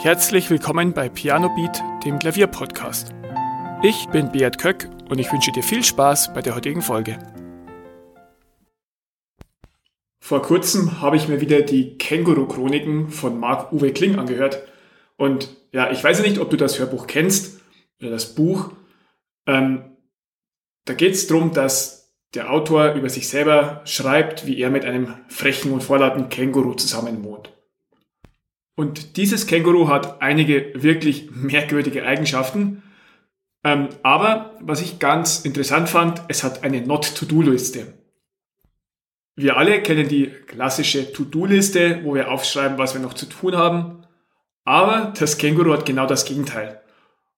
Herzlich willkommen bei Piano Beat, dem Klavierpodcast. Ich bin Beat Köck und ich wünsche dir viel Spaß bei der heutigen Folge. Vor kurzem habe ich mir wieder die Känguru-Chroniken von Marc-Uwe Kling angehört. Und ja, ich weiß ja nicht, ob du das Hörbuch kennst oder das Buch. Da geht es darum, dass der Autor über sich selber schreibt, wie er mit einem frechen und vorlauten Känguru zusammenwohnt. Und dieses Känguru hat einige wirklich merkwürdige Eigenschaften. Aber was ich ganz interessant fand, es hat eine Not-to-Do-Liste. Wir alle kennen die klassische To-Do-Liste, wo wir aufschreiben, was wir noch zu tun haben. Aber das Känguru hat genau das Gegenteil.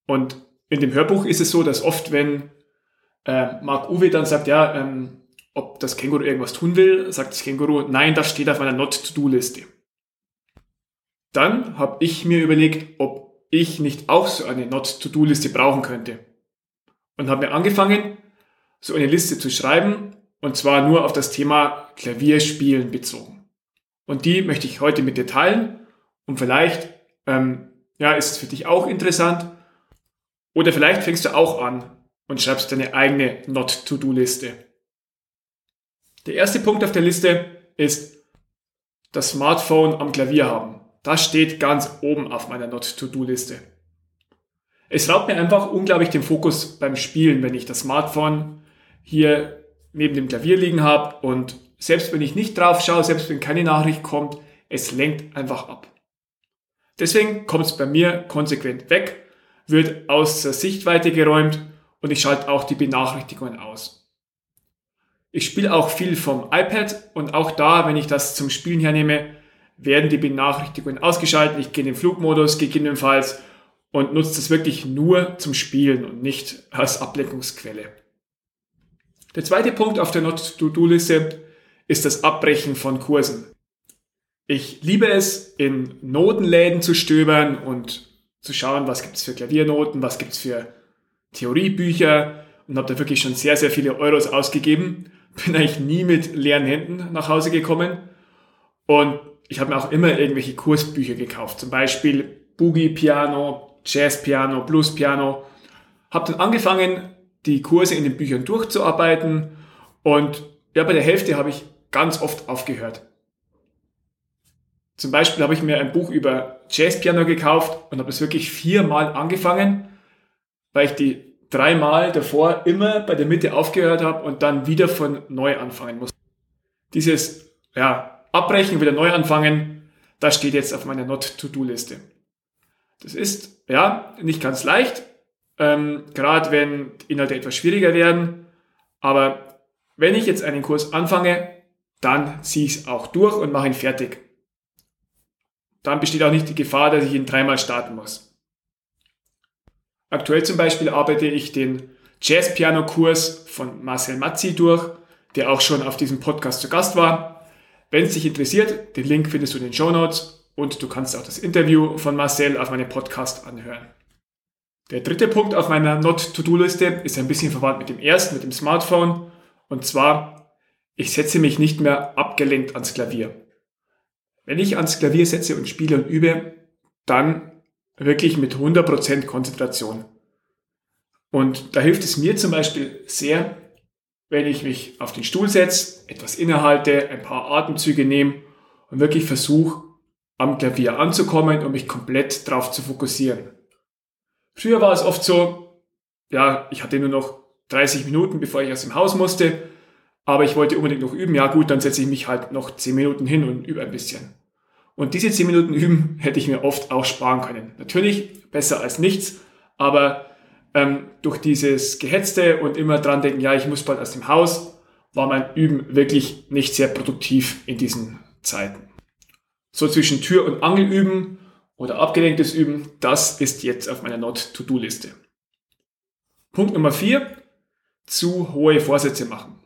Und in dem Hörbuch ist es so, dass oft, wenn Marc-Uwe dann sagt, ja, ob das Känguru irgendwas tun will, sagt das Känguru, nein, das steht auf meiner Not-to-Do-Liste. Dann habe ich mir überlegt, ob ich nicht auch so eine Not-to-Do-Liste brauchen könnte. Und habe mir angefangen, so eine Liste zu schreiben, und zwar nur auf das Thema Klavierspielen bezogen. Und die möchte ich heute mit dir teilen. Und vielleicht ist es für dich auch interessant. Oder vielleicht fängst du auch an und schreibst deine eigene Not-to-Do-Liste. Der erste Punkt auf der Liste ist, das Smartphone am Klavier haben. Das steht ganz oben auf meiner Not-to-Do-Liste. Es raubt mir einfach unglaublich den Fokus beim Spielen, wenn ich das Smartphone hier neben dem Klavier liegen habe und selbst wenn ich nicht drauf schaue, selbst wenn keine Nachricht kommt, es lenkt einfach ab. Deswegen kommt es bei mir konsequent weg, wird aus der Sichtweite geräumt und ich schalte auch die Benachrichtigungen aus. Ich spiele auch viel vom iPad und auch da, wenn ich das zum Spielen hernehme, werden die Benachrichtigungen ausgeschaltet, ich gehe in den Flugmodus gegebenenfalls und nutze das wirklich nur zum Spielen und nicht als Ablenkungsquelle. Der zweite Punkt auf der Not-to-Do-Liste ist das Abbrechen von Kursen. Ich liebe es, in Notenläden zu stöbern und zu schauen, was gibt es für Klaviernoten, was gibt es für Theoriebücher und habe da wirklich schon sehr, sehr viele Euros ausgegeben. Bin eigentlich nie mit leeren Händen nach Hause gekommen und ich habe mir auch immer irgendwelche Kursbücher gekauft, zum Beispiel Boogie-Piano, Jazz-Piano, Blues-Piano. Habe dann angefangen, die Kurse in den Büchern durchzuarbeiten und ja, bei der Hälfte habe ich ganz oft aufgehört. Zum Beispiel habe ich mir ein Buch über Jazz-Piano gekauft und habe es wirklich 4-mal angefangen, weil ich die 3-mal davor immer bei der Mitte aufgehört habe und dann wieder von neu anfangen musste. Dieses, Abbrechen, wieder neu anfangen, das steht jetzt auf meiner Not-to-Do-Liste. Das ist, nicht ganz leicht, gerade wenn die Inhalte etwas schwieriger werden, aber wenn ich jetzt einen Kurs anfange, dann ziehe ich es auch durch und mache ihn fertig. Dann besteht auch nicht die Gefahr, dass ich ihn 3-mal starten muss. Aktuell zum Beispiel arbeite ich den Jazz-Piano-Kurs von Marcel Mazzi durch, der auch schon auf diesem Podcast zu Gast war. Wenn es dich interessiert, den Link findest du in den Shownotes und du kannst auch das Interview von Marcel auf meinem Podcast anhören. Der dritte Punkt auf meiner Not-to-Do-Liste ist ein bisschen verwandt mit dem ersten, mit dem Smartphone. Und zwar, ich setze mich nicht mehr abgelenkt ans Klavier. Wenn ich ans Klavier setze und spiele und übe, dann wirklich mit 100% Konzentration. Und da hilft es mir zum Beispiel sehr, wenn ich mich auf den Stuhl setze, etwas innehalte, ein paar Atemzüge nehme und wirklich versuche, am Klavier anzukommen und mich komplett darauf zu fokussieren. Früher war es oft so, ich hatte nur noch 30 Minuten, bevor ich aus dem Haus musste, aber ich wollte unbedingt noch üben. Ja gut, dann setze ich mich halt noch 10 Minuten hin und übe ein bisschen. Und diese 10 Minuten üben hätte ich mir oft auch sparen können. Natürlich besser als nichts, aber durch dieses Gehetzte und immer dran denken, ich muss bald aus dem Haus, war mein Üben wirklich nicht sehr produktiv in diesen Zeiten. So zwischen Tür- und Angelüben oder abgelenktes Üben, das ist jetzt auf meiner Not-to-Do-Liste. Punkt Nummer 4, zu hohe Vorsätze machen.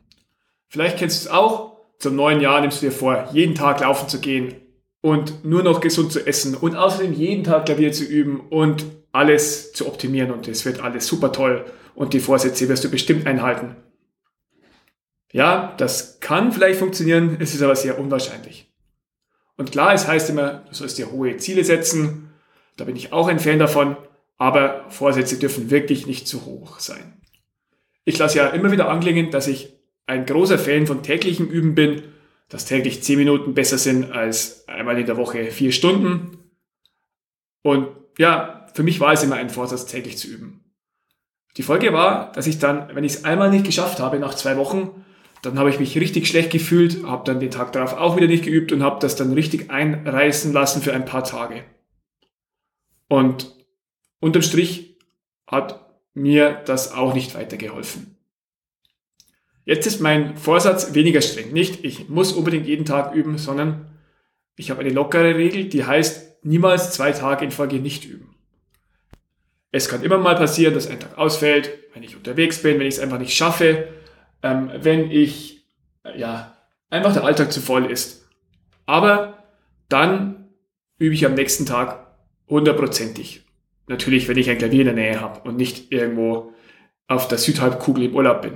Vielleicht kennst du es auch, zum neuen Jahr nimmst du dir vor, jeden Tag laufen zu gehen und nur noch gesund zu essen und außerdem jeden Tag Klavier zu üben und alles zu optimieren und es wird alles super toll und die Vorsätze wirst du bestimmt einhalten. Ja, das kann vielleicht funktionieren, es ist aber sehr unwahrscheinlich. Und klar, es heißt immer, du sollst dir hohe Ziele setzen, Da bin ich auch ein Fan davon, aber Vorsätze dürfen wirklich nicht zu hoch sein. Ich lasse ja immer wieder anklingen, dass ich ein großer Fan von täglichen Üben bin, dass täglich 10 Minuten besser sind als einmal in der Woche 4 Stunden. Und ja, für mich war es immer ein Vorsatz, täglich zu üben. Die Folge war, dass ich dann, wenn ich es einmal nicht geschafft habe, nach 2 Wochen, dann habe ich mich richtig schlecht gefühlt, habe dann den Tag darauf auch wieder nicht geübt und habe das dann richtig einreißen lassen für ein paar Tage. Und unterm Strich hat mir das auch nicht weitergeholfen. Jetzt ist mein Vorsatz weniger streng. Nicht, ich muss unbedingt jeden Tag üben, sondern ich habe eine lockere Regel, die heißt, niemals 2 Tage in Folge nicht üben. Es kann immer mal passieren, dass ein Tag ausfällt, wenn ich unterwegs bin, wenn ich es einfach nicht schaffe, wenn ich, einfach der Alltag zu voll ist. Aber dann übe ich am nächsten Tag 100%. Natürlich, wenn ich ein Klavier in der Nähe habe und nicht irgendwo auf der Südhalbkugel im Urlaub bin.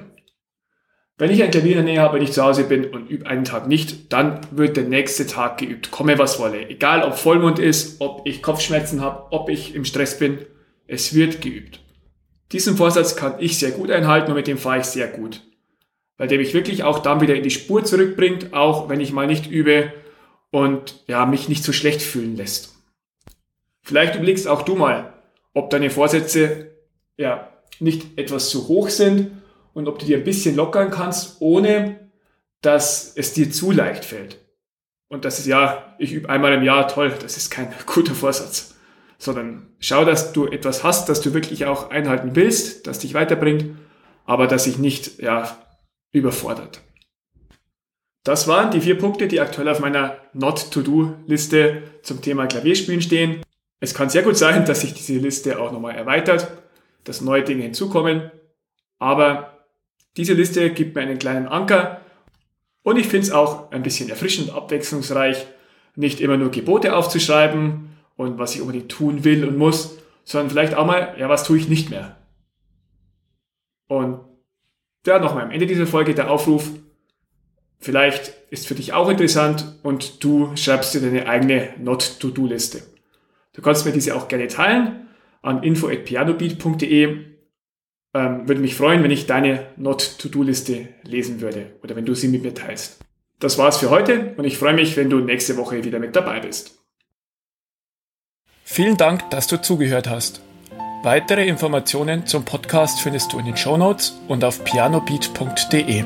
Wenn ich ein Klavier in der Nähe habe, wenn ich zu Hause bin und übe einen Tag nicht, dann wird der nächste Tag geübt, komme was wolle. Egal, ob Vollmond ist, ob ich Kopfschmerzen habe, ob ich im Stress bin, es wird geübt. Diesen Vorsatz kann ich sehr gut einhalten und mit dem fahre ich sehr gut, weil der mich wirklich auch dann wieder in die Spur zurückbringt, auch wenn ich mal nicht übe und mich nicht so schlecht fühlen lässt. Vielleicht überlegst auch du mal, ob deine Vorsätze nicht etwas zu hoch sind, und ob du dir ein bisschen lockern kannst, ohne dass es dir zu leicht fällt. Und das ist ich übe einmal im Jahr, toll, das ist kein guter Vorsatz. Sondern schau, dass du etwas hast, das du wirklich auch einhalten willst, das dich weiterbringt, aber das dich nicht überfordert. Das waren die 4 Punkte, die aktuell auf meiner Not-to-Do-Liste zum Thema Klavierspielen stehen. Es kann sehr gut sein, dass sich diese Liste auch nochmal erweitert, dass neue Dinge hinzukommen, aber diese Liste gibt mir einen kleinen Anker und ich finde es auch ein bisschen erfrischend, abwechslungsreich, nicht immer nur Gebote aufzuschreiben und was ich unbedingt tun will und muss, sondern vielleicht auch mal, was tue ich nicht mehr. Und nochmal am Ende dieser Folge der Aufruf, vielleicht ist für dich auch interessant und du schreibst dir deine eigene Not-to-Do-Liste. Du kannst mir diese auch gerne teilen an info@pianobeat.de. Würde mich freuen, wenn ich deine Not-to-Do-Liste lesen würde oder wenn du sie mit mir teilst. Das war's für heute und ich freue mich, wenn du nächste Woche wieder mit dabei bist. Vielen Dank, dass du zugehört hast. Weitere Informationen zum Podcast findest du in den Shownotes und auf pianobeat.de.